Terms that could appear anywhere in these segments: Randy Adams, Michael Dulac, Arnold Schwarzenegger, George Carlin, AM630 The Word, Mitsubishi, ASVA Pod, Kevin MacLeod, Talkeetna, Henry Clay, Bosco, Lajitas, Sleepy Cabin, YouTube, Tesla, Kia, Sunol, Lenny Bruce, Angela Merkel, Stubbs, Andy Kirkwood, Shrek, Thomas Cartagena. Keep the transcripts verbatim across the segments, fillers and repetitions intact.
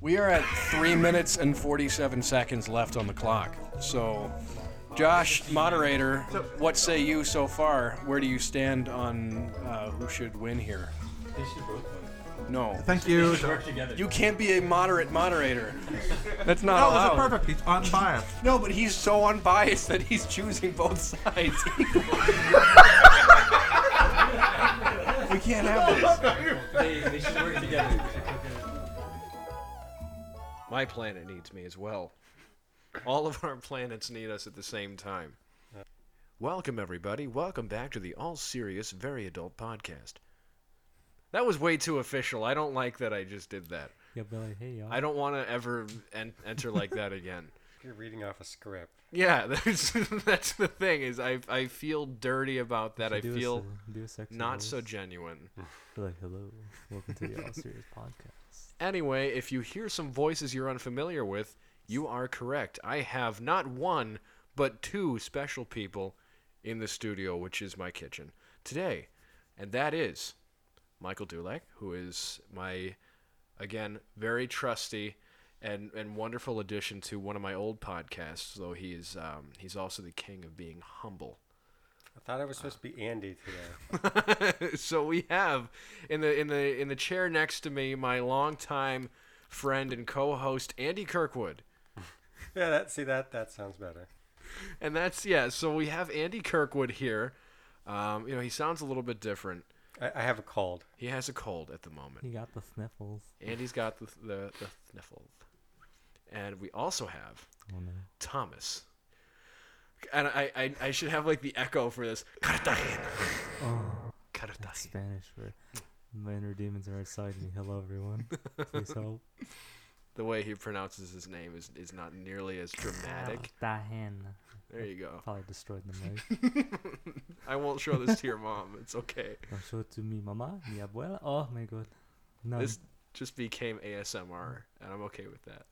We are at three minutes and forty-seven seconds left on the clock. So, Josh, moderator, so, what say you so far? Where do you stand on uh, who should win here? They should both win. No. Thank you. Work together. You can't be a moderate moderator. That's not no, allowed. No, that's perfect. He's unbiased. No, but he's so unbiased that he's choosing both sides. We can't have this. They, they should work together. My planet needs me as well. All of our planets need us at the same time. Welcome, everybody. Welcome back to the All Serious, Very Adult podcast. That was way too official. I don't like that I just did that. Yeah, but like, hey, y'all. I don't want to ever en- enter like that again. You're reading off a script. Yeah, that's, that's the thing. Is I I feel dirty about that. I feel a, not voice. So genuine. Be like, hello, welcome to the All Serious podcast. Anyway, if you hear some voices you're unfamiliar with, you are correct. I have not one, but two special people in the studio, which is my kitchen today. And that is Michael Dulac, who is my, again, very trusty and, and wonderful addition to one of my old podcasts, though he's, um, he's also the king of being humble. I thought I was supposed uh, to be Andy today. So we have in the, in the, in the chair next to me, my longtime friend and co-host, Andy Kirkwood. Yeah, that see that that sounds better. And that's yeah. So we have Andy Kirkwood here. Um, you know, he sounds a little bit different. I, I have a cold. He has a cold at the moment. He got the sniffles. Andy's got the the, the sniffles. And we also have oh, no. Thomas. And I, I I should have like the echo for this. Cartagena. Oh, Cartagena. That's Spanish for my inner demons are outside me. Hello, everyone. Please help. The way he pronounces his name is, is not nearly as dramatic. There you go. Probably destroyed the mic. I won't show this to your mom. It's okay. I'll show it to me mama, mi abuela. Oh my god. No. This just became A S M R, and I'm okay with that.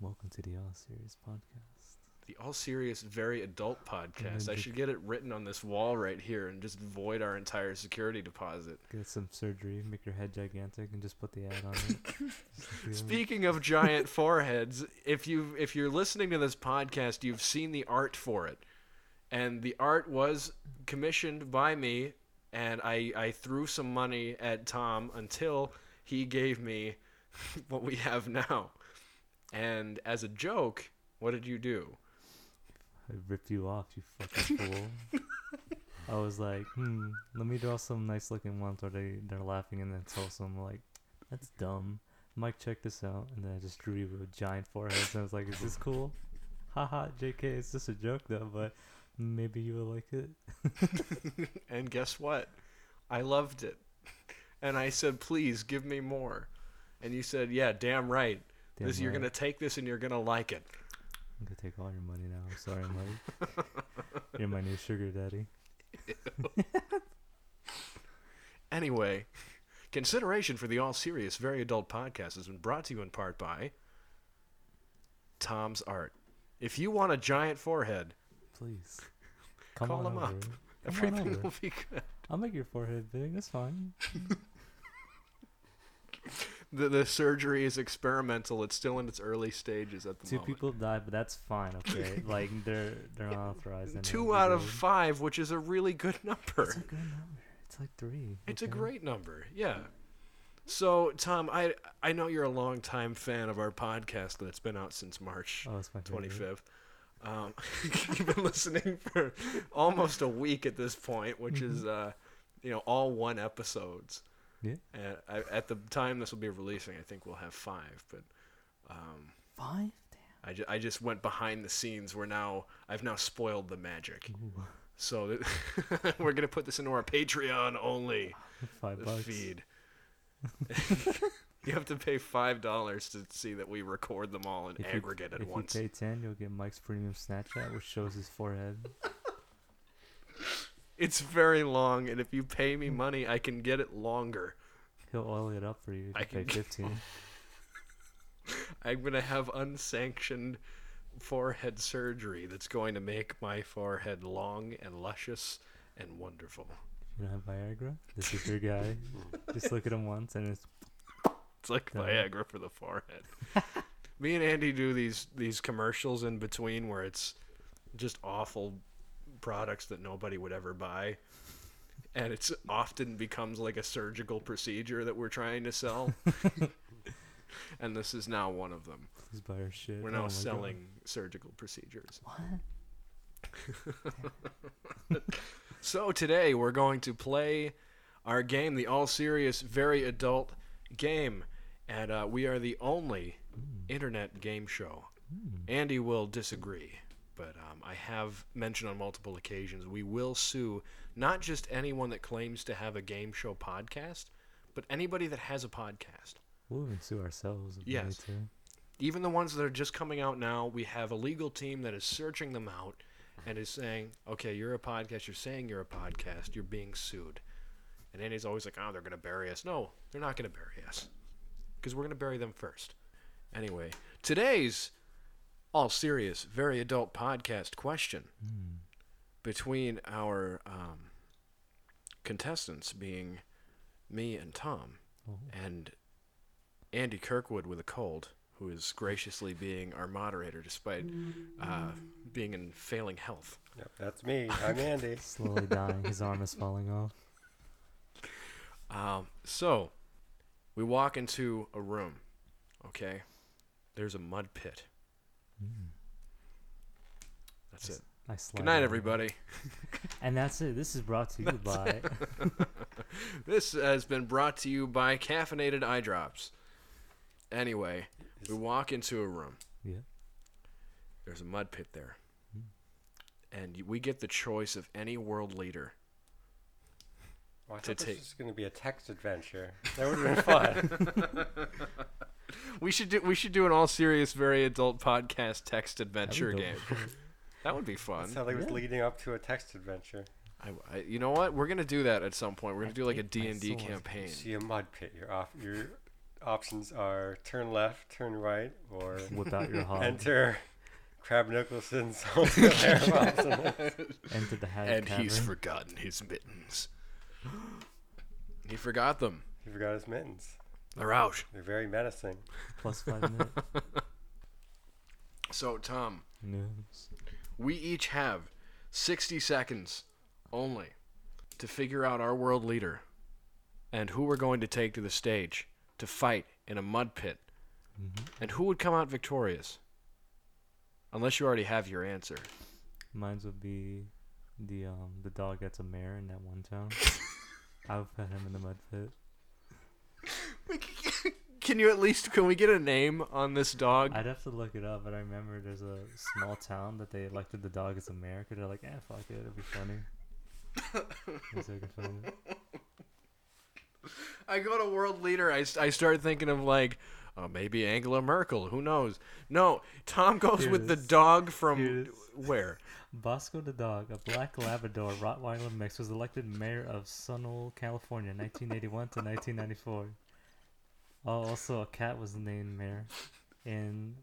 Welcome to the All Serious Podcast. The All Serious Very Adult Podcast. I should get it written on this wall right here and just void our entire security deposit. Get some surgery, make your head gigantic, and just put the ad on it. Speaking of giant foreheads, if you if you're listening to this podcast, you've seen the art for it, and the art was commissioned by me, and I I threw some money at Tom until he gave me what we have now. And as a joke, what did you do? I ripped you off, you fucking fool. I was like, hmm, let me draw some nice looking ones where they, they're laughing and then tell some like, that's dumb. Mike, check this out. And then I just drew you with a giant forehead. And I was like, is this cool? Haha, J K, it's just a joke though, but maybe you will like it. And guess what? I loved it. And I said, please give me more. And you said, yeah, damn right. Damn this, right. You're going to take this and you're going to like it. I'm going to take all your money now. I'm sorry, Mike. You're my new sugar daddy. Anyway, consideration for the All Serious, Very Adult podcast has been brought to you in part by Tom's Art. If you want a giant forehead, please Come call him over. up. Come Everything will be good. I'll make your forehead big. That's fine. The the surgery is experimental. It's still in its early stages at the Two moment. Two people died, but that's fine, okay? Like, they're they're not authorized. Two out of five, which is a really good number. It's a good number. It's like three. It's okay. A great number, yeah. So, Tom, I I know you're a longtime fan of our podcast that's been out since March oh, that's my twenty-fifth. Um, you've been listening for almost a week at this point, which mm-hmm. is, uh, you know, all one episodes. Yeah. And I, at the time this will be releasing, I think we'll have five. But um, five, damn. I, ju- I just went behind the scenes. Where now I've now spoiled the magic. Ooh. So that we're gonna put this into our Patreon only five bucks. Feed. You have to pay five dollars to see that we record them all in if aggregate you, at if once. If you pay ten, you'll get Mike's premium Snapchat, which shows his forehead. It's very long, and if you pay me money, I can get it longer. He'll oil it up for you. I pay fifteen. I'm gonna have unsanctioned forehead surgery that's going to make my forehead long and luscious and wonderful. You don't have Viagra? This is your guy. Just look at him once, and it's It's like Viagra for the forehead. Me and Andy do these these commercials in between where it's just awful products that nobody would ever buy. And it's often becomes like a surgical procedure that we're trying to sell. And this is now one of them. This is better shit. We're now oh selling God. surgical procedures. What? So today we're going to play our game, the all-serious, very adult game. And uh, we are the only mm. internet game show. Mm. Andy will disagree. But um, I have mentioned on multiple occasions, we will sue not just anyone that claims to have a game show podcast, but anybody that has a podcast. We'll even sue ourselves. Yes. Too. Even the ones that are just coming out now, we have a legal team that is searching them out and is saying, okay, you're a podcast, you're saying you're a podcast, you're being sued. And Andy's always like, oh, they're going to bury us. No, they're not going to bury us because we're going to bury them first. Anyway, today's all serious, very adult podcast question mm. between our um, contestants being me and Tom oh. and Andy Kirkwood with a cold, who is graciously being our moderator despite uh, being in failing health. Yep, that's me. I'm Andy. Slowly dying. His arm is falling off. Um, so we walk into a room, okay? There's a mud pit. Mm. That's nice, it. Nice Good night, everybody. And that's it. This is brought to you that's by. This has been brought to you by caffeinated eye drops. Anyway, is... we walk into a room. Yeah. There's a mud pit there, mm. and we get the choice of any world leader. Oh, I thought this was going to be a text adventure. That would have been fun. We should do we should do an all serious, very adult podcast text adventure game. That would be fun. That sounds like it was yeah. leading up to a text adventure. I, I, you know what? We're gonna do that at some point. We're gonna I do like a D and D campaign. You see a mud pit. Your off your options are turn left, turn right, or whip out your hog. Enter Crab Nicholson's Enter the Hag And cavern. He's forgotten his mittens. He forgot them. He forgot his mittens. They're out. They're very menacing. Plus five minutes. So, Tom, yes. we each have sixty seconds only to figure out our world leader and who we're going to take to the stage to fight in a mud pit mm-hmm. and who would come out victorious. Unless you already have your answer. Mine's would be the um, the dog that's a mayor in that one town. I would put him in the mud pit. Can you at least can we get a name on this dog? I'd have to look it up, but I remember there's a small town that they elected the dog as a mayor. They're like, eh, fuck it, it'll be funny. I go to world leader. I, I start thinking of like, oh, maybe Angela Merkel. Who knows? No, Tom goes Here's. with the dog from Here's. where? Bosco the dog, a black Labrador Rottweiler mix, was elected mayor of Sunol, California, nineteen eighty-one to nineteen ninety-four. Also, a cat was named mayor in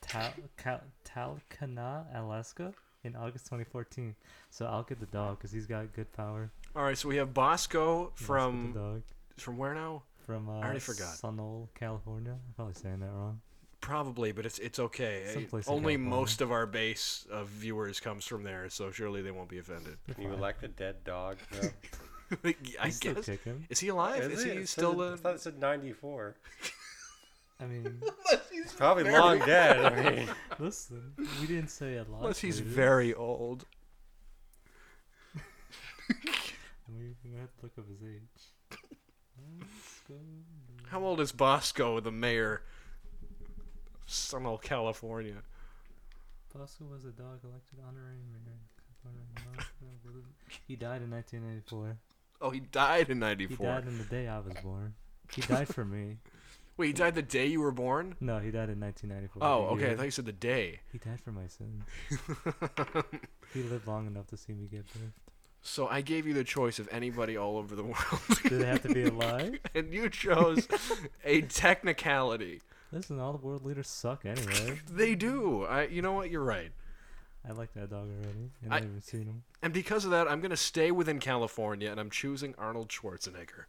Tal- Cal- Talkeetna, Alaska, in August twenty fourteen. So I'll get the dog because he's got good power. All right, so we have Bosco from the dog. From where now? From uh, I already forgot. Sunol, California. I'm probably saying that wrong. Probably, but it's it's okay. Only most of our base of viewers comes from there, so surely they won't be offended. Can you elect a dead dog? No. I guess. Is he alive? Is, is he it? still alive? I thought it said ninety-four. I mean, he's probably long dead. I mean, listen, we didn't say a lot. Unless he's very old. We have to look up his age. How old is Bosco, the mayor? Sunol, California. Bosco was a dog elected honorary mayor. He died in nineteen ninety-four. Oh, he died in ninety-four. He died in the day I was born. He died for me. Wait, he died the day you were born? No, he died in nineteen ninety-four. Oh, okay. Year. I thought you said the day. He died for my sins. He lived long enough to see me get birthed. So I gave you the choice of anybody all over the world. Did it have to be alive? And you chose a technicality. Listen, all the world leaders suck anyway. They do. I, you know what? You're right. I like that dog already. I haven't even seen him. And because of that, I'm going to stay within California, and I'm choosing Arnold Schwarzenegger.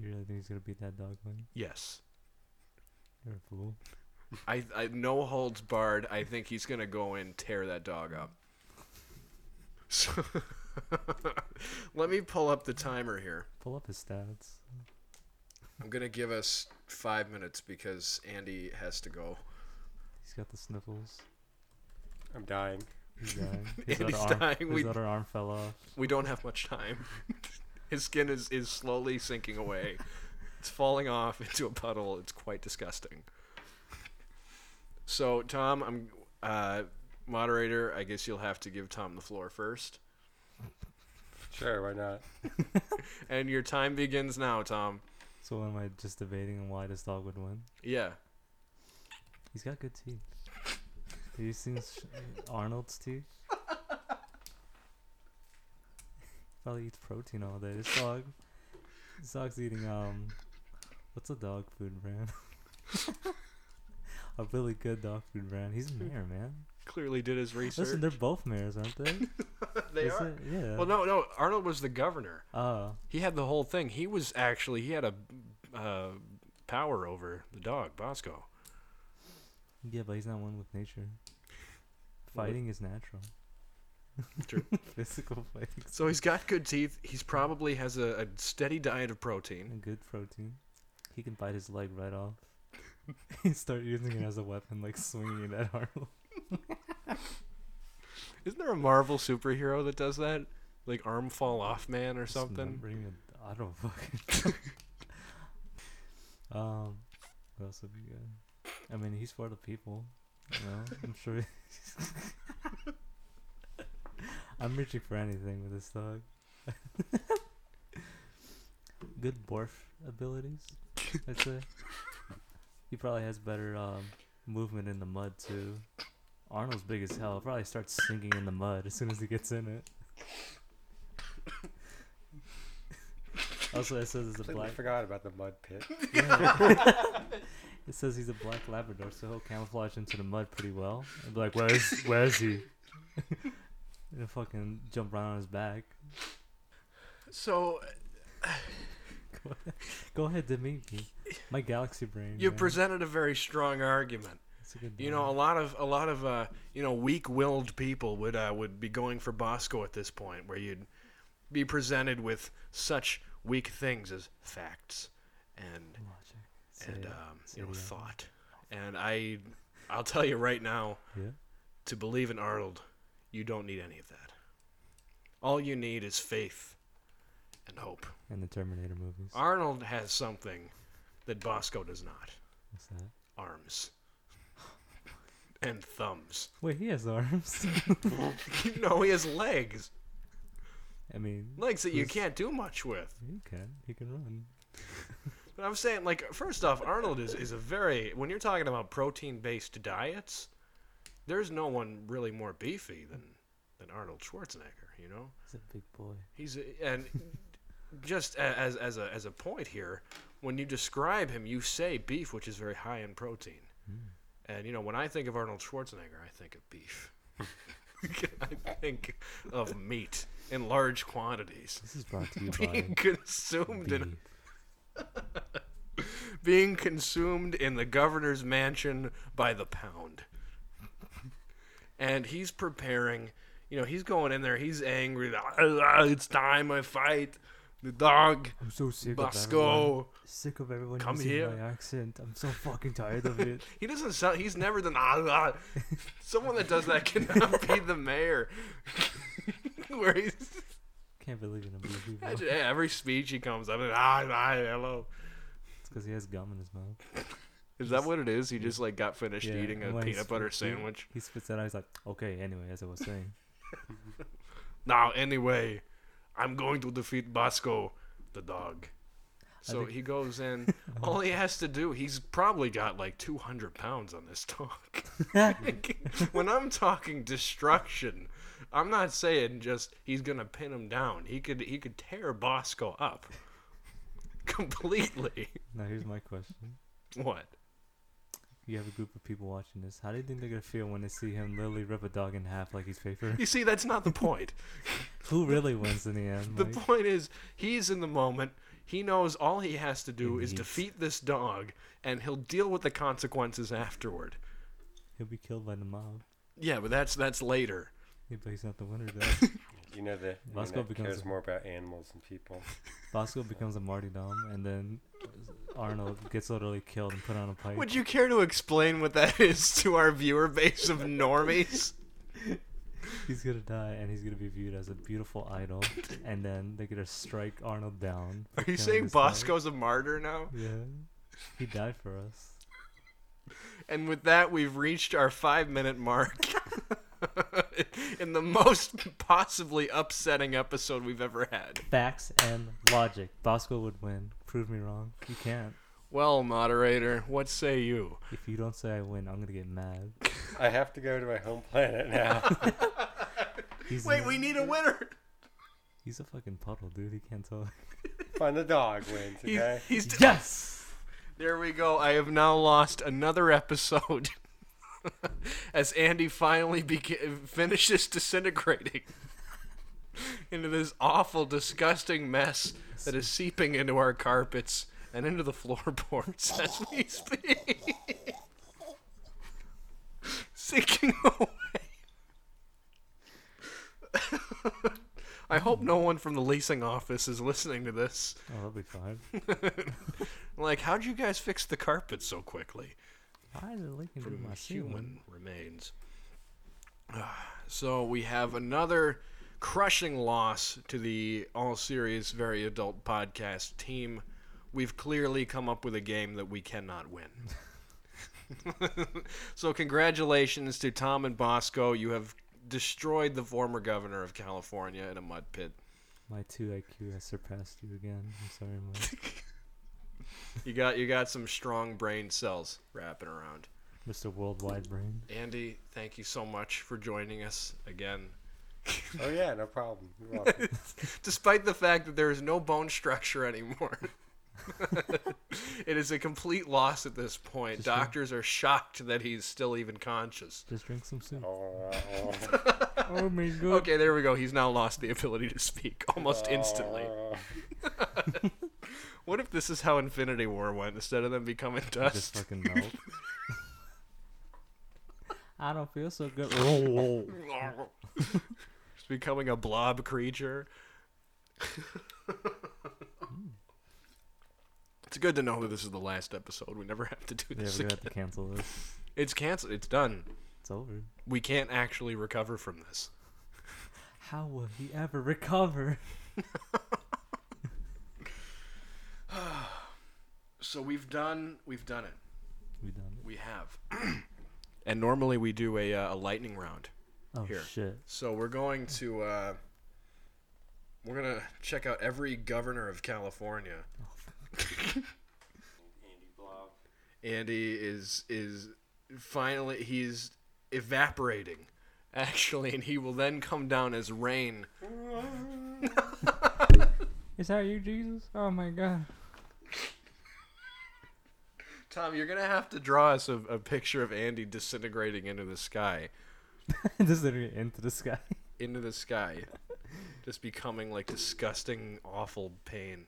You really think he's gonna beat that dog one? Yes. You're a fool. I, I no holds barred. I think he's gonna go and tear that dog up. So let me pull up the timer here. Pull up his stats. I'm gonna give us five minutes because Andy has to go. He's got the sniffles. I'm dying. He's dying. His Andy's other dying. Arm, his we, other arm fell off. We don't have much time. His skin is, is slowly sinking away. It's falling off into a puddle. It's quite disgusting. So, Tom, I'm uh, moderator. I guess you'll have to give Tom the floor first. Sure, why not? And your time begins now, Tom. So am I just debating on why this dog would win? Yeah. He's got good teeth. Have you seen Arnold's teeth? Probably eats protein all day. This dog, this dog's eating um, what's a dog food brand? A really good dog food brand. He's a mayor, man. Clearly did his research. Listen, they're both mayors, aren't they? They Is are. It? Yeah. Well, no, no. Arnold was the governor. Oh. He had the whole thing. He was actually he had a uh, power over the dog, Bosco. Yeah, but he's not one with nature. Fighting what? Is natural. True. Physical fighting. So he's got good teeth. He's probably has a, a steady diet of protein. And good protein. He can bite his leg right off. He start using it as a weapon, like swinging it at Arnold. Isn't there a Marvel superhero that does that? Like Arm Fall Off Man or something? A, I don't fucking Um, what else would be good? I mean, he's for the people. You know? I'm sure I'm reaching for anything with this dog. Good barf abilities, I'd say. He probably has better um, movement in the mud, too. Arnold's big as hell. He'll probably starts sinking in the mud as soon as he gets in it. Also, it says it's a black... I forgot about the mud pit. Yeah. It says he's a black Labrador, so he'll camouflage into the mud pretty well. He'll be like, where's, where's he? And he'll fucking jump right on his back. So... Go ahead, Demi. My galaxy brain. You man. presented a very strong argument. That's a good you know, a lot of a lot of uh, you know, weak-willed people would uh, would be going for Bosco at this point, where you'd be presented with such weak things as facts and logic and um, you know, thought. And I, I'll tell you right now, yeah? to believe in Arnold, you don't need any of that. All you need is faith. And hope. And the Terminator movies. Arnold has something that Bosco does not. What's that? Arms. And thumbs. Wait, he has arms? No, he has legs. I mean... Legs that you can't do much with. You can. He can run. But I'm saying, like, first off, Arnold is, is a very... When you're talking about protein-based diets, there's no one really more beefy than, than Arnold Schwarzenegger, you know? He's a big boy. He's a, and... Just as as a as a point here, when you describe him, you say beef, which is very high in protein. Mm. And you know, when I think of Arnold Schwarzenegger, I think of beef. I think of meat in large quantities. This is brought to you being by consumed beef. in being consumed in the governor's mansion by the pound. And he's preparing. You know, he's going in there. He's angry. It's time I fight. The dog. I'm so sick Bosco. of everyone. Sick of everyone Come using here. my accent. I'm so fucking tired of it. He doesn't sound. He's never the. Ah, ah. Someone that does that cannot be the mayor. Where he's. Can't believe it. I'm Imagine, yeah, every speech he comes up. Ah, ah, hello. It's because he has gum in his mouth. Is that what it is? He just like got finished yeah, eating a peanut butter sandwich. He, he spits that out. He's like, okay, anyway, as I was saying. Now, anyway. I'm going to defeat Bosco, the dog. So he goes in. All he has to do, he's probably got like two hundred pounds on this dog. Like, when I'm talking destruction, I'm not saying just he's going to pin him down. He could he could tear Bosco up completely. Now, here's my question. What? you have a group of people watching this, how do you think they're going to feel when they see him literally rip a dog in half like he's paper? You see, that's not the point. Who really wins in the end? The like? point is, he's in the moment. He knows all he has to do he is needs. defeat this dog, and he'll deal with the consequences afterward. He'll be killed by the mob. Yeah, but that's that's later. Yeah, but he's not the winner, though. You know the Bosco you know, cares a, more about animals than people. Bosco so. becomes a martyrdom, and then Arnold gets literally killed and put on a pipe. Would you care to explain what that is to our viewer base of normies? He's gonna die, and he's gonna be viewed as a beautiful idol, and then they're gonna strike Arnold down. Are you saying Bosco's life. a martyr now? Yeah, he died for us. And with that, we've reached our five-minute mark. In the most possibly upsetting episode we've ever had. Facts and logic. Bosco would win. Prove me wrong. You can't. Well, moderator, what say you? If you don't say I win, I'm going to get mad. I have to go to my home planet now. Wait, we need a winner. He's a fucking puddle, dude. He can't talk. Find the dog wins, okay? He's, he's t- yes! There we go. I have now lost another episode. As Andy finally beca- finishes disintegrating into this awful, disgusting mess that is seeping into our carpets and into the floorboards as we speak, sinking away. I hope no one from the leasing office is listening to this. Oh, that'll be fine. Like, how'd you guys fix the carpet so quickly? Why is it leaking from my human remains? So we have another crushing loss to the All Serious Very Adult Podcast team. We've clearly come up with a game that we cannot win. So congratulations to Tom and Bosco. You have destroyed the former governor of California in a mud pit. My two I Q has surpassed you again. I'm sorry, Mike. You got you got some strong brain cells wrapping around. Mister Worldwide Brain. Andy, thank you so much for joining us again. Oh, yeah, no problem. You're welcome. Despite the fact that there is no bone structure anymore. It is a complete loss at this point. Just Doctors drink. are shocked that he's still even conscious. Just drink some soup. Oh, uh, oh my God. Okay, there we go. He's now lost the ability to speak almost uh, instantly. What if this is how Infinity War went? Instead of them becoming dust, just fucking melt. I don't feel so good. Just becoming a blob creature. It's good to know that this is the last episode. We never have to do this yeah, we again. Have to cancel this. It's canceled. It's done. It's over. We can't actually recover from this. How will he ever recover? So we've done, we've done it. We've done it. We have. And normally we do a uh, a lightning round. Oh here. shit! So we're going to uh, we're gonna check out every governor of California. Oh, Andy Block. Andy is is finally he's evaporating, actually, and he will then come down as rain. Is that you, Jesus? Oh, my God. Tom, you're going to have to draw us a, a picture of Andy disintegrating into the sky. Disintegrating into the sky? Into the sky. Just becoming, like, disgusting, awful pain.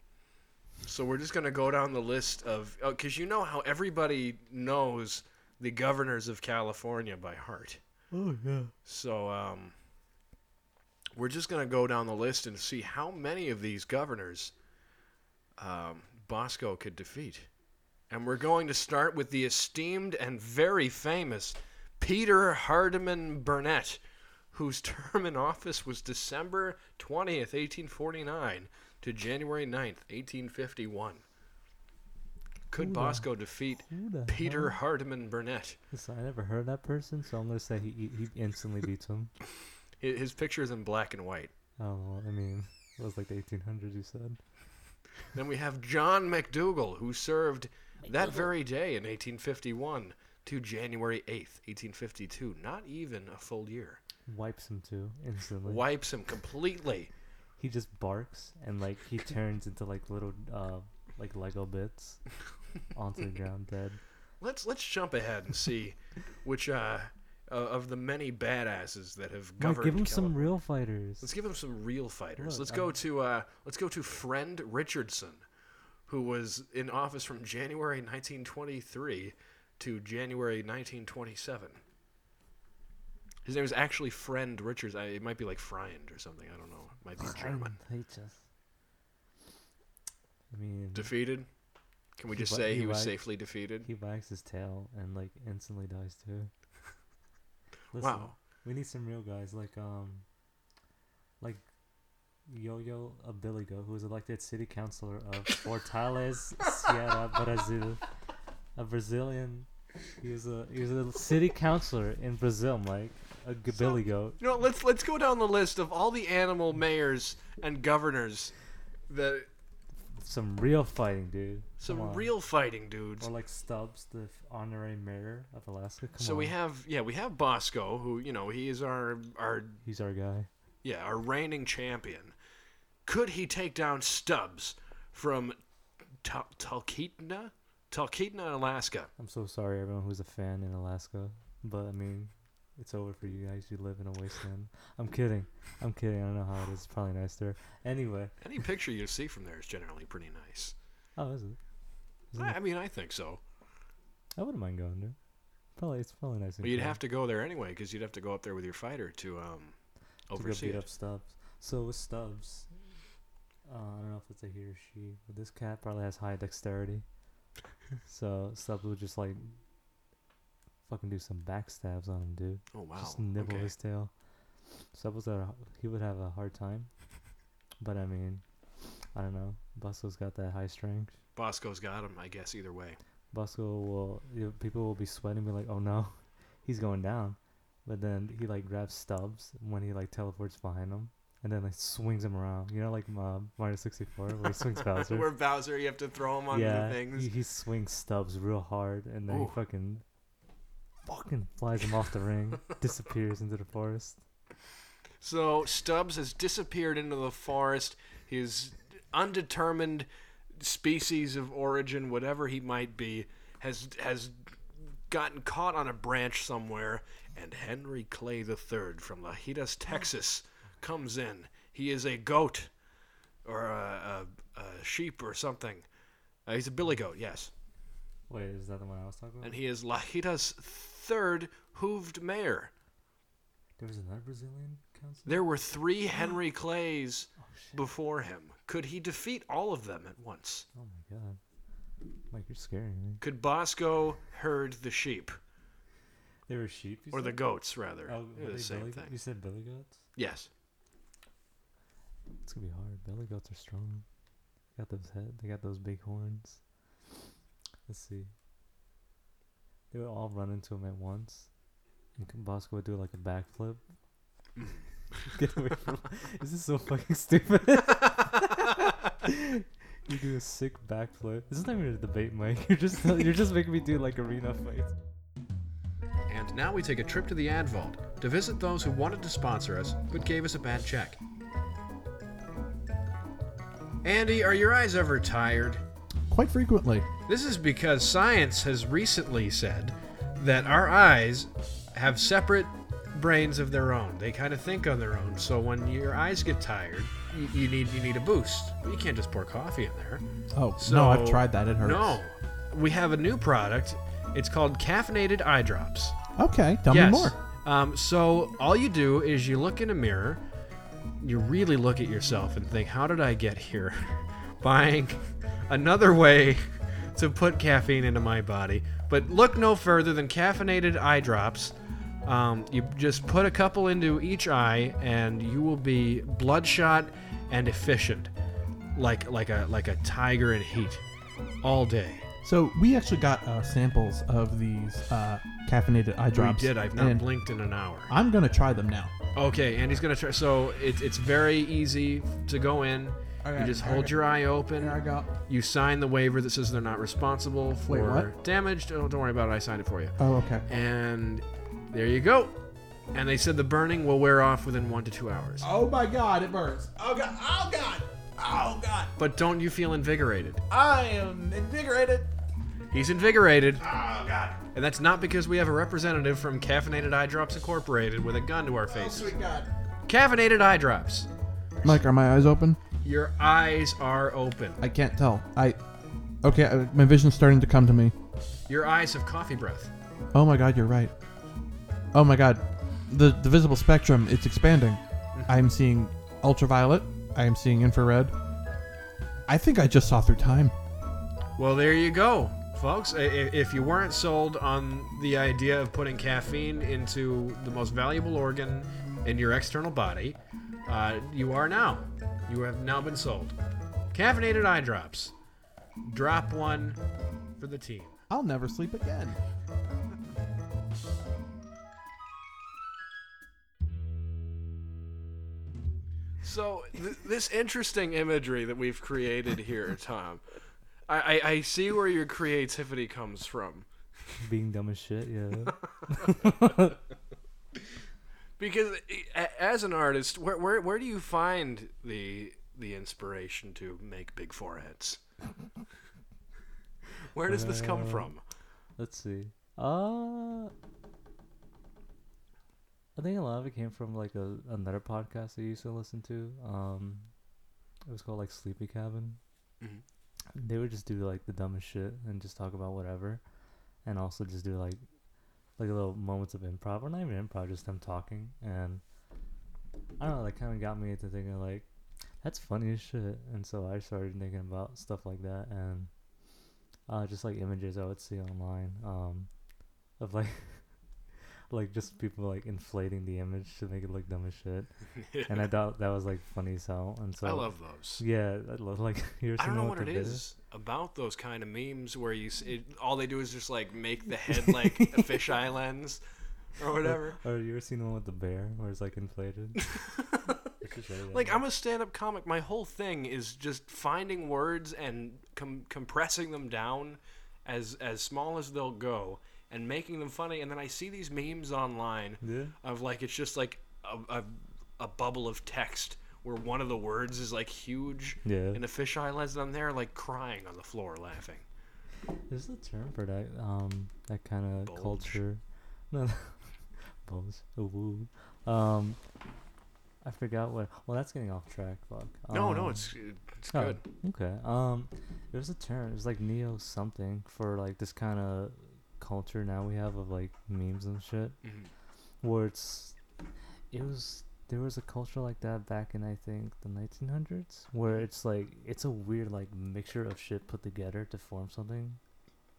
So we're just going to go down the list of... Because oh, you know how everybody knows the governors of California by heart. Oh, yeah. So, um... we're just going to go down the list and see how many of these governors um, Bosco could defeat. And we're going to start with the esteemed and very famous Peter Hardiman Burnett, whose term in office was December twentieth, eighteen forty-nine to January ninth, eighteen fifty-one. Could Ooh, Bosco defeat Peter hell? Hardiman Burnett? I never heard of that person, so I'm going to say he, he instantly beats him. His picture is in black and white. Oh, well, I mean, it was like the eighteen hundreds, you said. Then we have John McDougall, who served McDougall. that very day in eighteen fifty-one to January eighth, eighteen fifty-two. Not even a full year. Wipes him, too, instantly. Wipes him completely. He just barks, and, like, he turns into, like, little, uh, like, Lego bits onto the ground, dead. let's let's jump ahead and see which uh, uh, of the many badasses that have governed. Mark, give them California. some real fighters. Let's give them some real fighters. Look, let's go I'm... to uh, let's go to Friend Richardson, who was in office from January nineteen twenty-three to January nineteen twenty-seven. His name is actually Friend Richards. I, it might be like Freund or something. I don't know. It might be German. I mean, defeated. Can we just say he, he was wags, safely defeated? He wags his tail and like instantly dies too. Listen, wow. We need some real guys like um, like Yo-Yo Abiligo, who was elected city councilor of Fortaleza, Sierra, Brazil, a Brazilian. He was a he was a city councilor in Brazil, Mike. A Abiligo. So, you know, let's let's go down the list of all the animal mayors and governors that. Some real fighting, dude. Some real fighting, dudes. Or like Stubbs, the honorary mayor of Alaska. Come so on. we have, yeah, we have Bosco, who, you know, he is our, our... He's our guy. Yeah, our reigning champion. Could he take down Stubbs from Tal- Talkeetna? Talkeetna, Alaska. I'm so sorry, everyone who's a fan in Alaska. But, I mean, it's over for you guys. You live in a wasteland. I'm kidding. I'm kidding. I don't know how it is. It's probably nice there. Anyway. Any picture you see from there is generally pretty nice. Oh, is it? Isn't I, it? I mean, I think so. I wouldn't mind going there. Probably, it's probably nice. Well, you'd have to go there anyway because you'd have to go up there with your fighter to um, oversee to go beat it. up Stubbs. So with Stubbs, uh, I don't know if it's a he or she, but this cat probably has high dexterity. So Stubbs would just like... fucking do some backstabs on him, dude. Oh, wow. Just nibble okay. his tail. Stubbs, he would have a hard time. But, I mean, I don't know. Bosco's got that high strength. Bosco's got him, I guess, either way. Bosco will, you know, people will be sweating, be like, oh, no, he's going down. But then he, like, grabs Stubbs when he, like, teleports behind him. And then, like, swings him around. You know, like uh, Mario sixty-four, where he swings Bowser. Where Bowser, you have to throw him on yeah, the things. Yeah, he, he swings Stubbs real hard. And then Ooh. he fucking... fucking flies him off the ring, disappears into the forest. So Stubbs has disappeared into the forest. His undetermined species of origin, whatever he might be, has has gotten caught on a branch somewhere. And Henry Clay the Third from Lajitas, Texas, comes in. He is a goat, or a, a, a sheep, or something. Uh, he's a billy goat, yes. Wait, is that the one I was talking about? And he is Lajitas' third hooved mayor. There was another Brazilian council? There were three Henry Clays oh, before him. Could he defeat all of them at once? Oh, my God. Mike, you're scaring me. Could Bosco herd the sheep? They were sheep? Or said? the goats, rather. Oh, the same billy, thing. You said billy goats? Yes. It's going to be hard. Billy goats are strong. They got those head. They got those big horns. Let's see. They would all run into him at once. And Bosco would do like a backflip. Get away from This is so fucking stupid. You do a sick backflip. This is not even a debate, Mike. You're just you're just making me do like arena fights. And now we take a trip to the ad vault to visit those who wanted to sponsor us but gave us a bad check. Andy, are your eyes ever tired? Quite frequently. This is because science has recently said that our eyes have separate brains of their own. They kind of think on their own. So when your eyes get tired, you, you need you need a boost. You can't just pour coffee in there. Oh, so, no, I've tried that. It hurts. No. We have a new product. It's called Caffeinated Eye Drops. Okay, tell yes. me more. Um, so all you do is you look in a mirror, you really look at yourself and think, how did I get here? Buying another way to put caffeine into my body. But look no further than Caffeinated Eye Drops. Um, you just put a couple into each eye and you will be bloodshot and efficient, like like a like a tiger in heat all day. So we actually got uh, samples of these uh, Caffeinated Eye Drops. We did. I've not blinked in an hour. I'm going to try them now. Okay, and he's going to try. So it, it's very easy to go in. Okay, you just hold okay. your eye open. There I go. You sign the waiver that says they're not responsible for Wait, damage. Oh, don't worry about it. I signed it for you. Oh, okay. And there you go. And they said the burning will wear off within one to two hours. Oh, my God. It burns. Oh, God. Oh, God. Oh, God. But don't you feel invigorated? I am invigorated. He's invigorated. Oh, God. And that's not because we have a representative from Caffeinated Eye Drops Incorporated with a gun to our faces. Oh, sweet God. Caffeinated Eye Drops. Mike, are my eyes open? Your eyes are open. I can't tell. I... Okay, I, my vision's starting to come to me. Your eyes have coffee breath. Oh, my God, you're right. Oh, my God. The, the visible spectrum, it's expanding. I'm seeing ultraviolet. I am seeing infrared. I think I just saw through time. Well, there you go, folks. If you weren't sold on the idea of putting caffeine into the most valuable organ in your external body, uh, you are now. You have now been sold. Caffeinated eye drops. Drop one for the team. I'll never sleep again. So th- this interesting imagery that we've created here, Tom, I-, I I see where your creativity comes from. Being dumb as shit, yeah. Because as an artist, where where where do you find the the inspiration to make big foreheads? Where does uh, this come from? Let's see. Uh I think a lot of it came from like a, another podcast I used to listen to. Um, it was called like Sleepy Cabin. Mm-hmm. They would just do like the dumbest shit and just talk about whatever, and also just do like like little moments of improv, or not even improv, just them talking. And I don't know, that kind of got me into thinking like that's funny as shit. And so I started thinking about stuff like that, and uh, just like images I would see online um, of like. Like, just people, like, inflating the image to make it look dumb as shit. Yeah. And I thought that was, like, funny as hell. And so, I love those. Yeah. I, love, like, I don't know what it is about those kind of memes where you see it, all they do is just, like, make the head, like, a fisheye lens or whatever. Or, or you ever seen the one with the bear where it's, like, inflated? It's just really like, I'm a stand-up comic. My whole thing is just finding words and com- compressing them down as as small as they'll go. And making them funny, and then I see these memes online yeah. of like it's just like a, a a bubble of text where one of the words is like huge, yeah. and the fisheye lens on there like crying on the floor laughing. There's a term for that um that kind of culture. No, bulge. Um, I forgot what. Well, that's getting off track. Fuck. Um, no, no, it's it's oh, good. Okay. Um, there was a term. It was like neo something for like this kind of. Culture now we have of like memes and shit mm-hmm. where it's it was there was a culture like that back in I think the nineteen hundreds where it's like it's a weird like mixture of shit put together to form something.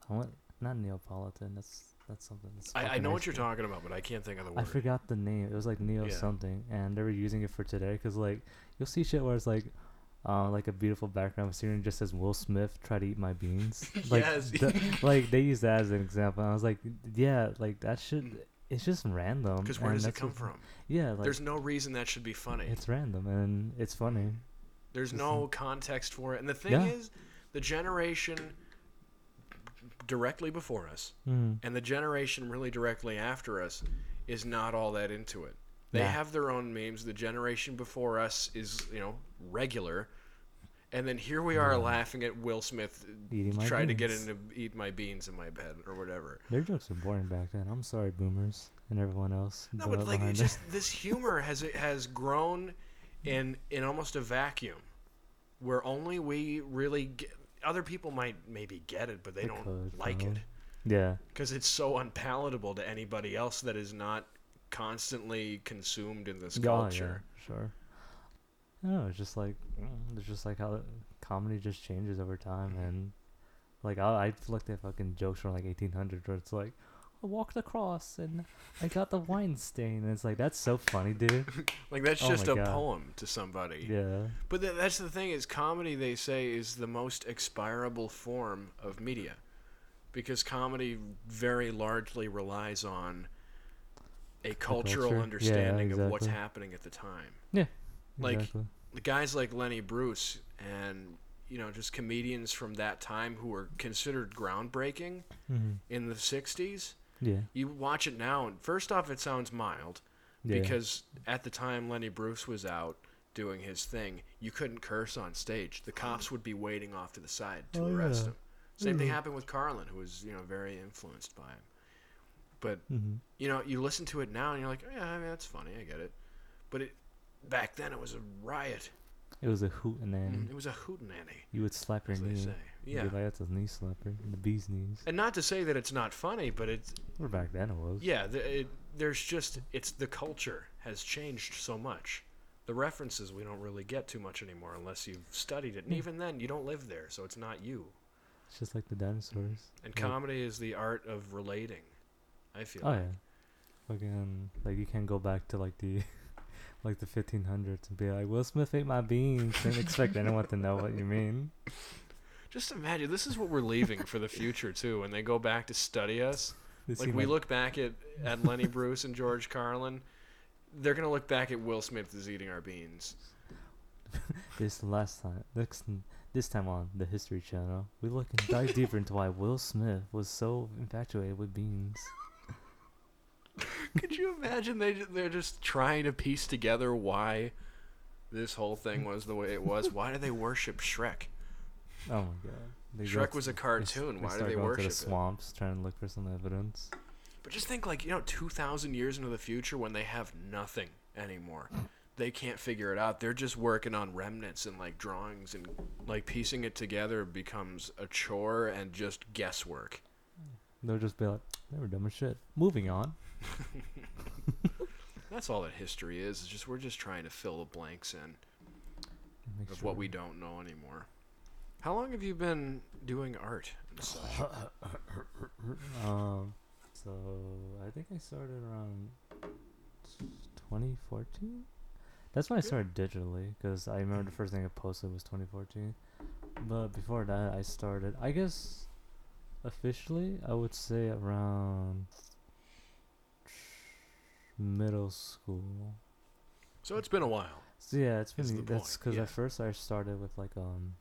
I want not Neapolitan that's that's something that's I, I know what you're talking about but I can't think of the word. I forgot the name. It was like neo yeah. something and they were using it for today because like you'll see shit where it's like Uh, like a beautiful background scene just says Will Smith try to eat my beans. Like, yes. the, like they use that as an example. And I was like, yeah, like that should. It's just random. Because where does it come what, from? Yeah, like, there's no reason that should be funny. It's random and it's funny. There's it's, no context for it. And the thing yeah. is, the generation directly before us mm. and the generation really directly after us is not all that into it. They yeah. have their own memes. The generation before us is, you know, regular. And then here we are yeah. laughing at Will Smith trying to get in to eat my beans in my bed or whatever. Their jokes were boring back then. I'm sorry, boomers and everyone else. No, but like it's just this humor has it has grown in in almost a vacuum where only we really get, other people might maybe get it, but they, they don't could, like probably. It. Yeah. Because it's so unpalatable to anybody else that is not constantly consumed in this culture. Yeah, yeah, sure. No, it's just like it's just like how comedy just changes over time, and like I, I looked at fucking jokes from like eighteen hundred where it's like I walked across and I got the wine stain, and it's like that's so funny, dude. Like that's oh just a God. Poem to somebody. Yeah. But th- that's the thing is comedy. They say is the most expirable form of media, because comedy very largely relies on. A cultural culture. Understanding yeah, exactly. of what's happening at the time. Yeah, exactly. Like guys like Lenny Bruce and you know just comedians from that time who were considered groundbreaking mm-hmm. in the sixties. Yeah, you watch it now, and first off, it sounds mild yeah. because at the time Lenny Bruce was out doing his thing, you couldn't curse on stage. The cops would be waiting off to the side to oh, arrest yeah. him. Same mm-hmm. thing happened with Carlin, who was, you know, very influenced by him. But, mm-hmm. you know, you listen to it now and you're like, oh, yeah, I mean, that's funny. I get it. But it back then it was a riot. It was a hootenanny. It was a hootenanny. You would slap your knee. Say. Yeah. You'd be like, that's a knee slapper. The bee's knees. And not to say that it's not funny, but it's... Or back then it was. Yeah. The, it, there's just... It's the culture has changed so much. The references we don't really get too much anymore unless you've studied it. And even then, you don't live there, so it's not you. It's just like the dinosaurs. And like, comedy is the art of relating, I feel. Oh, like. yeah. Fucking... Like, you can't go back to, like, the... Like the fifteen hundreds and be like, Will Smith ate my beans. Didn't expect anyone to know what you mean. Just imagine, this is what we're leaving for the future too. When they go back to study us, they like we like... look back at, at Lenny Bruce and George Carlin, they're gonna look back at Will Smith as eating our beans. This the last time, next this time on the History Channel, we look and dive deeper into why Will Smith was so infatuated with beans. Could you imagine they, they're just trying to piece together why this whole thing was the way it was? Why do they worship Shrek? Oh, my God. They Shrek was a cartoon. They, why they do they worship it? They start going to the swamps, it? trying to look for some evidence. But just think, like, you know, two thousand years into the future when they have nothing anymore. They can't figure it out. They're just working on remnants and, like, drawings and, like, piecing it together becomes a chore and just guesswork. They'll just be like, they were dumb as shit. Moving on. That's all that history is. It's just we're just trying to fill the blanks in of sure. what we don't know anymore. How long have you been doing art and such? um, so I think I started around twenty fourteen. That's when I started digitally, because I remember the first thing I posted was twenty fourteen. But before that, I started. I guess officially, I would say around middle school. So it's been a while. So yeah, it's been. That's, that's cuz yeah. at first I started with like um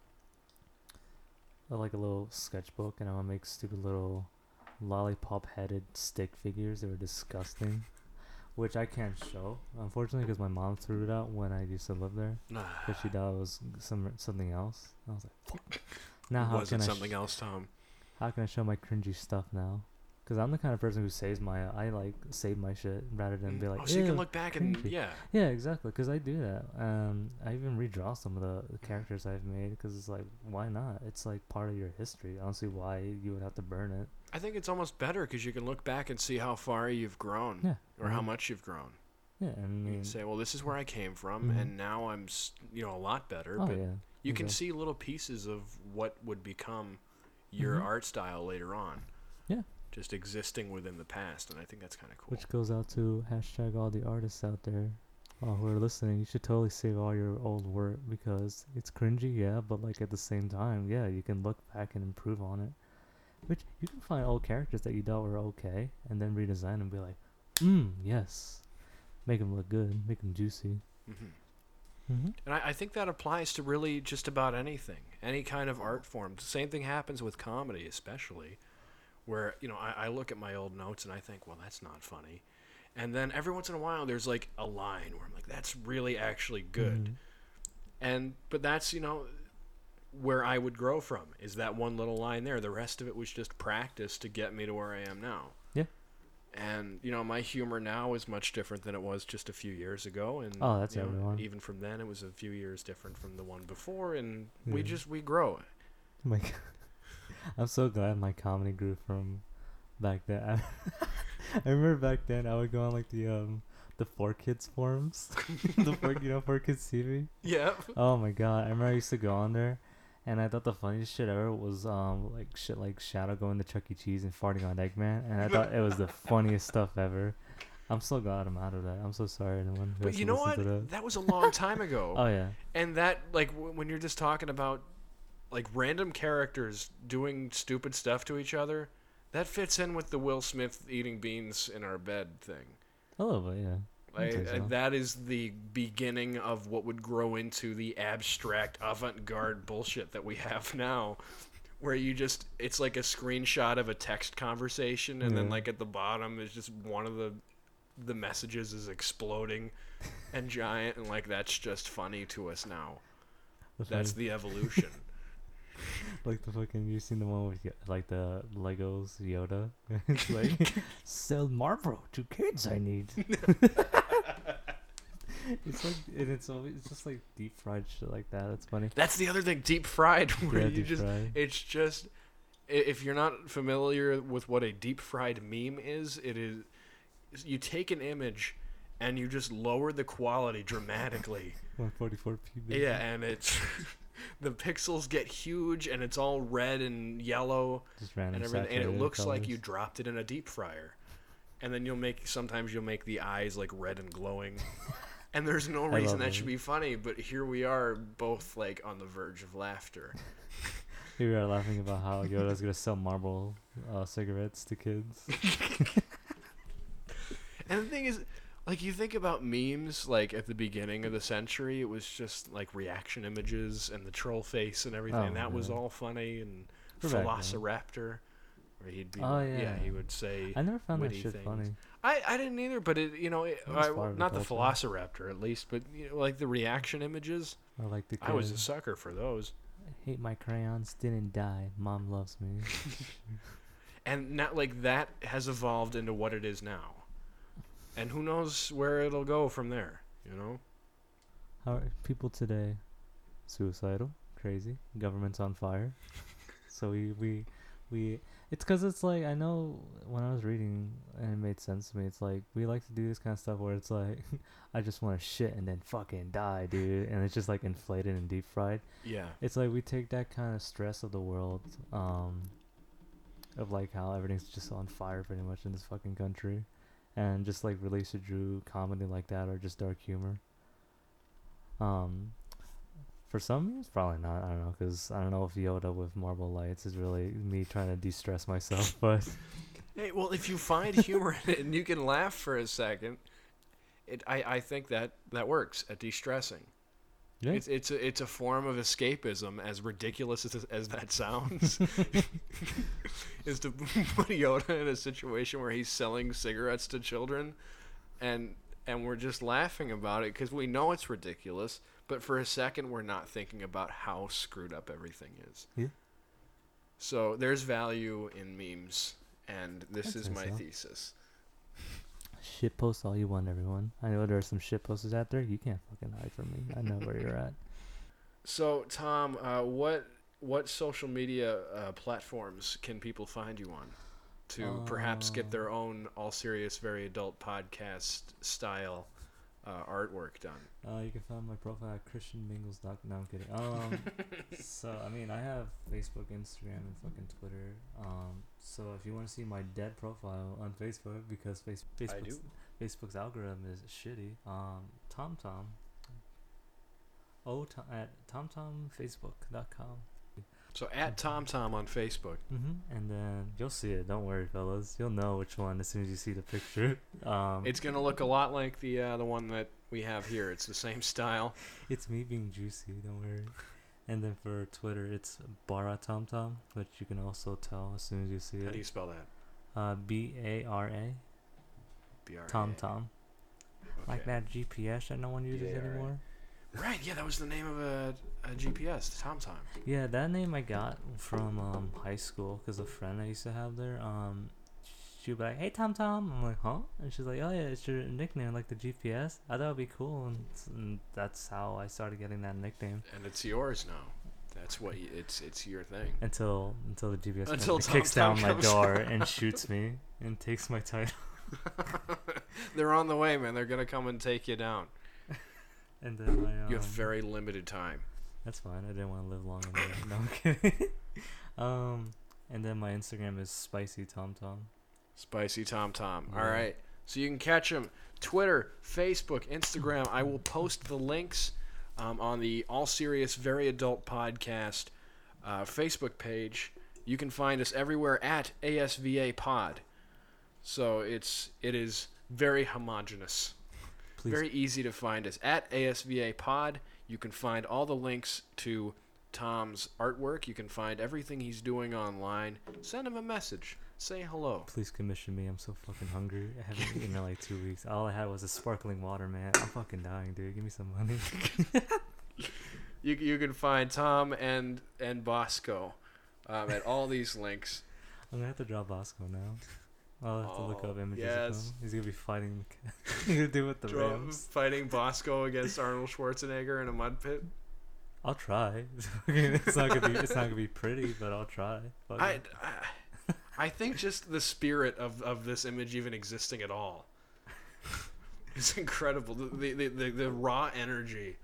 a, like a little sketchbook, and I would make stupid little lollipop-headed stick figures. They were disgusting, which I can't show, unfortunately, cuz my mom threw it out when I used to live there. Nah. Cuz she thought it was some something else. I was like, fuck. Now how was can it I something sh- else, Tom? How can I show my cringy stuff now? Because I'm the kind of person who saves my... I, like, save my shit rather than be like... Oh, so you can look back cringy. and... Yeah. Yeah, exactly. Because I do that. Um, I even redraw some of the, the characters I've made. Because it's like, why not? It's, like, part of your history. I don't see why you would have to burn it. I think it's almost better because you can look back and see how far you've grown. Yeah. Or mm-hmm. how much you've grown. Yeah, I mean... You can say, well, this is where I came from, mm-hmm. and now I'm, you know, a lot better. Oh, but yeah. You exactly. can see little pieces of what would become your mm-hmm. art style later on. Yeah. Just existing within the past, and I think that's kind of cool. Which goes out to hashtag all the artists out there oh, who are listening. You should totally save all your old work because it's cringy, yeah, but like at the same time, yeah, you can look back and improve on it. Which you can find old characters that you thought were okay, and then redesign and be like, mmm, yes, make them look good, make them juicy. Mm-hmm. Mm-hmm. And I, I think that applies to really just about anything, any kind of art form. The same thing happens with comedy, especially. Where, you know, I, I look at my old notes and I think, well, that's not funny. And then every once in a while there's like a line where I'm like, that's really actually good. Mm-hmm. And but that's, you know, where I would grow from is that one little line there. The rest of it was just practice to get me to where I am now. Yeah. And, you know, my humor now is much different than it was just a few years ago. And oh, that's you know, even from then it was a few years different from the one before. And yeah. we just we grow. Oh my God. I'm so glad my comedy grew from back then. I, I remember back then I would go on like the um the four kids forums, the four, you know, four kids T V. Yeah. Oh my God! I remember I used to go on there, and I thought the funniest shit ever was um like shit like Shadow going to Chuck E. Cheese and farting on Eggman, and I thought it was the funniest stuff ever. I'm so glad I'm out of that. I'm so sorry anyone. Who but you know what? That. that was a long time ago. Oh yeah. And that like w- when you're just talking about. Like, random characters doing stupid stuff to each other, that fits in with the Will Smith eating beans in our bed thing. A little bit, yeah. Like, so. That is the beginning of what would grow into the abstract avant-garde bullshit that we have now, where you just, it's like a screenshot of a text conversation, and yeah. then, like, at the bottom is just one of the the messages is exploding and giant, and, like, that's just funny to us now. That's, that's the evolution. Like the fucking, you seen the one with like the Legos Yoda? It's like, sell Marlboro to kids I need. It's like, and it's always, it's just like deep fried shit like that. It's funny. That's the other thing, deep fried. Where yeah, you deep just, fried. It's just, if you're not familiar with what a deep fried meme is, it is, you take an image and you just lower the quality dramatically. one forty-four p. Baby. Yeah, and it's. The pixels get huge, and it's all red and yellow, just random and everything, and it looks colors. Like you dropped it in a deep fryer. And then you'll make sometimes you'll make the eyes like red and glowing, and there's no reason that it. Should be funny, but here we are, both like on the verge of laughter. Here we are laughing about how Yoda's gonna sell Marlboro uh, cigarettes to kids. And the thing is. Like, you think about memes, like, at the beginning of the century, it was just, like, reaction images and the troll face and everything, oh, and that yeah. was all funny, and Perfect, Velociraptor, where he'd be, oh, yeah. yeah, he would say I never found that shit things. Funny. I, I didn't either, but, it you know, it, I, not the Velociraptor, at least, but, you know, like, the reaction images, I, like the I was a sucker for those. I hate my crayons, didn't die, mom loves me. And, not like, that has evolved into what it is now. And who knows where it'll go from there, you know? How are people today? Suicidal, crazy, government's on fire. So we, we, we, it's because it's like, I know when I was reading, and it made sense to me, it's like, we like to do this kind of stuff where it's like, I just want to shit and then fucking die, dude. And it's just like inflated and deep fried. Yeah. It's like we take that kind of stress of the world, um, of like how everything's just on fire pretty much in this fucking country. And just like release a Drew comedy like that, or just dark humor. Um, for some, it's probably not. I don't know, because I don't know if Yoda with marble lights is really me trying to de-stress myself. But hey, well, if you find humor in it and you can laugh for a second, it I, I think that, that works at de-stressing. Yeah. It's it's a, it's a form of escapism, as ridiculous as, as that sounds. Is to put Yoda in a situation where he's selling cigarettes to children, and and we're just laughing about it because we know it's ridiculous, but for a second we're not thinking about how screwed up everything is. Yeah. So there's value in memes, and this is my so. thesis. Shit post all you want, everyone. I know there are some shit posters out there. You can't fucking hide from me. I know where you're at. So, Tom, uh, what what social media uh, platforms can people find you on to uh, perhaps get their own all serious, very adult podcast style uh, artwork done? Uh, you can find my profile at christian mingles dot com. No, I'm kidding. Um, so, I mean, I have Facebook, Instagram, and fucking Twitter. Um, So if you want to see my dead profile on Facebook, because face- Facebook's, Facebook's algorithm is shitty, um, TomTom, oh, tom, at tom tom facebook dot com. So at TomTom on Facebook. Mm-hmm. And then you'll see it. Don't worry, fellas. You'll know which one as soon as you see the picture. Um, it's going to look a lot like the uh, the one that we have here. It's the same style. It's me being juicy. Don't worry. And then for Twitter, it's Bara Tom Tom, which you can also tell as soon as you see it. How do you spell that? Uh, B A R A. B R A. Tom Tom. Okay. Like that G P S that no one uses B A R A anymore. Right, yeah, that was the name of a, a G P S, Tom Tom. Yeah, that name I got from um, high school because a friend I used to have there, um, she'd be like, hey, Tom Tom. I'm like, huh? And she's like, oh, yeah, it's your nickname, like the G P S. I thought it would be cool. And, and that's how I started getting that nickname. And it's yours now. That's what you, it's it's your thing. Until until the G P S until Tom kicks Tom down my door out. And shoots me and takes my title. They're on the way, man. They're going to come and take you down. And then I, um, you have very limited time. That's fine. I didn't want to live long enough. No, I'm kidding. um, and then my Instagram is Spicy Tom Tom. Spicy Tom Tom. All right. So you can catch him. Twitter, Facebook, Instagram. I will post the links um, on the All Serious Very Adult Podcast uh, Facebook page. You can find us everywhere at A S V A Pod. So it's it is very homogenous. Please. Very easy to find us at A S V A Pod. You can find all the links to Tom's artwork. You can find everything he's doing online. Send him a message. Say hello. Please commission me. I'm so fucking hungry. I haven't eaten in like two weeks. All I had was a sparkling water, man. I'm fucking dying, dude. Give me some money. you you can find Tom and and Bosco um, at all these links. I'm gonna have to draw Bosco now. I'll have oh, to look up images yes. of him. He's gonna be fighting. He's gonna do with the draw Rams. Fighting Bosco against Arnold Schwarzenegger in a mud pit. I'll try. It's not gonna be. It's not gonna be pretty, but I'll try. Fuck I, I I think just the spirit of, of this image even existing at all. It's incredible. The the, the the raw energy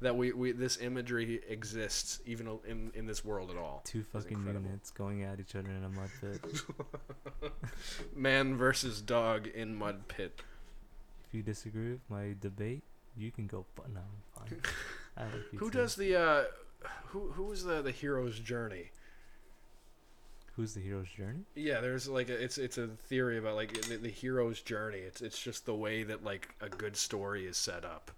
that we, we this imagery exists even in, in this world at all. Two fucking units going at each other in a mud pit. Man versus dog in mud pit. If you disagree with my debate, you can go. But no, I'm fine. I like who does things. the uh, who who is the the hero's journey? Who's the hero's journey? Yeah, there's like a, it's it's a theory about like the, the hero's journey. It's it's just the way that like a good story is set up.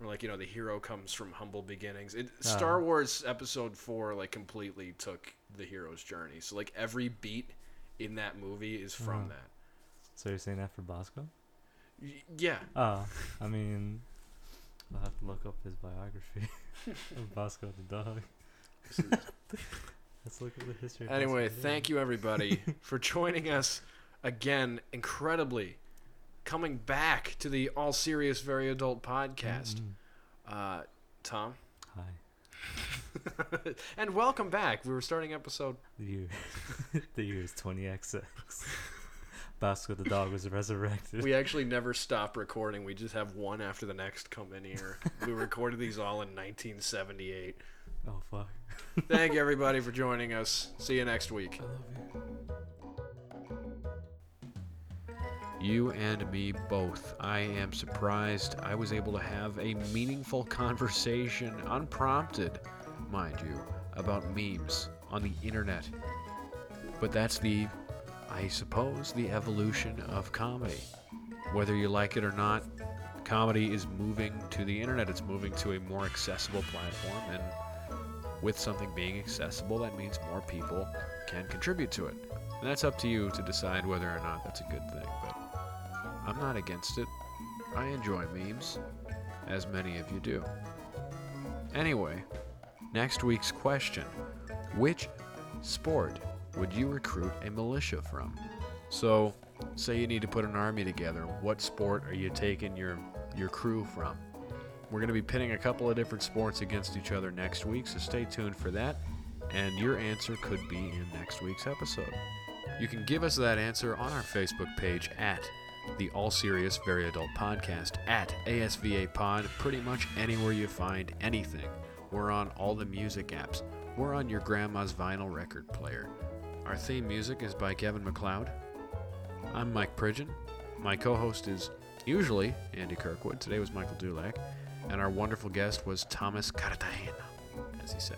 Or like, you know, the hero comes from humble beginnings. It, uh, Star Wars Episode Four like completely took the hero's journey. So like every beat in that movie is from uh, that. So you're saying that for Bosco? Y- yeah. Oh, uh, I mean, I'll have to look up his biography of Bosco the dog. Let's look at the history. Anyway, thank you everybody for joining us again. Incredibly, coming back to the All Serious Very Adult podcast. Mm-hmm. Uh, Tom. Hi. And welcome back. We were starting episode. The year, the year is twenty X X. Bosco the dog was resurrected. We actually never stop recording. We just have one after the next come in here. We recorded these all in nineteen seventy-eight. Oh, fuck. Thank you, everybody, for joining us. See you next week. I love you. You and me both. I am surprised I was able to have a meaningful conversation, unprompted, mind you, about memes on the internet. But that's the... I suppose the evolution of comedy. Whether you like it or not, comedy is moving to the internet. It's moving to a more accessible platform, and with something being accessible, that means more people can contribute to it. And that's up to you to decide whether or not that's a good thing, but I'm not against it. I enjoy memes, as many of you do. Anyway, next week's question, which sport would you recruit a militia from? So, say you need to put an army together. What sport are you taking your your crew from? We're going to be pitting a couple of different sports against each other next week, so stay tuned for that. And your answer could be in next week's episode. You can give us that answer on our Facebook page at the All Serious Very Adult Podcast, at A S V A Pod, pretty much anywhere you find anything. We're on all the music apps. We're on your grandma's vinyl record player. Our theme music is by Kevin MacLeod. I'm Mike Pridgeon. My co-host is usually Andy Kirkwood. Today was Michael Dulac. And our wonderful guest was Thomas Cartagena, as he say.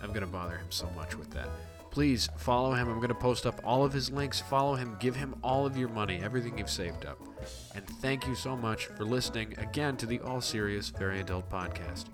I'm going to bother him so much with that. Please follow him. I'm going to post up all of his links. Follow him. Give him all of your money, everything you've saved up. And thank you so much for listening again to the All Serious Very Adult Podcast.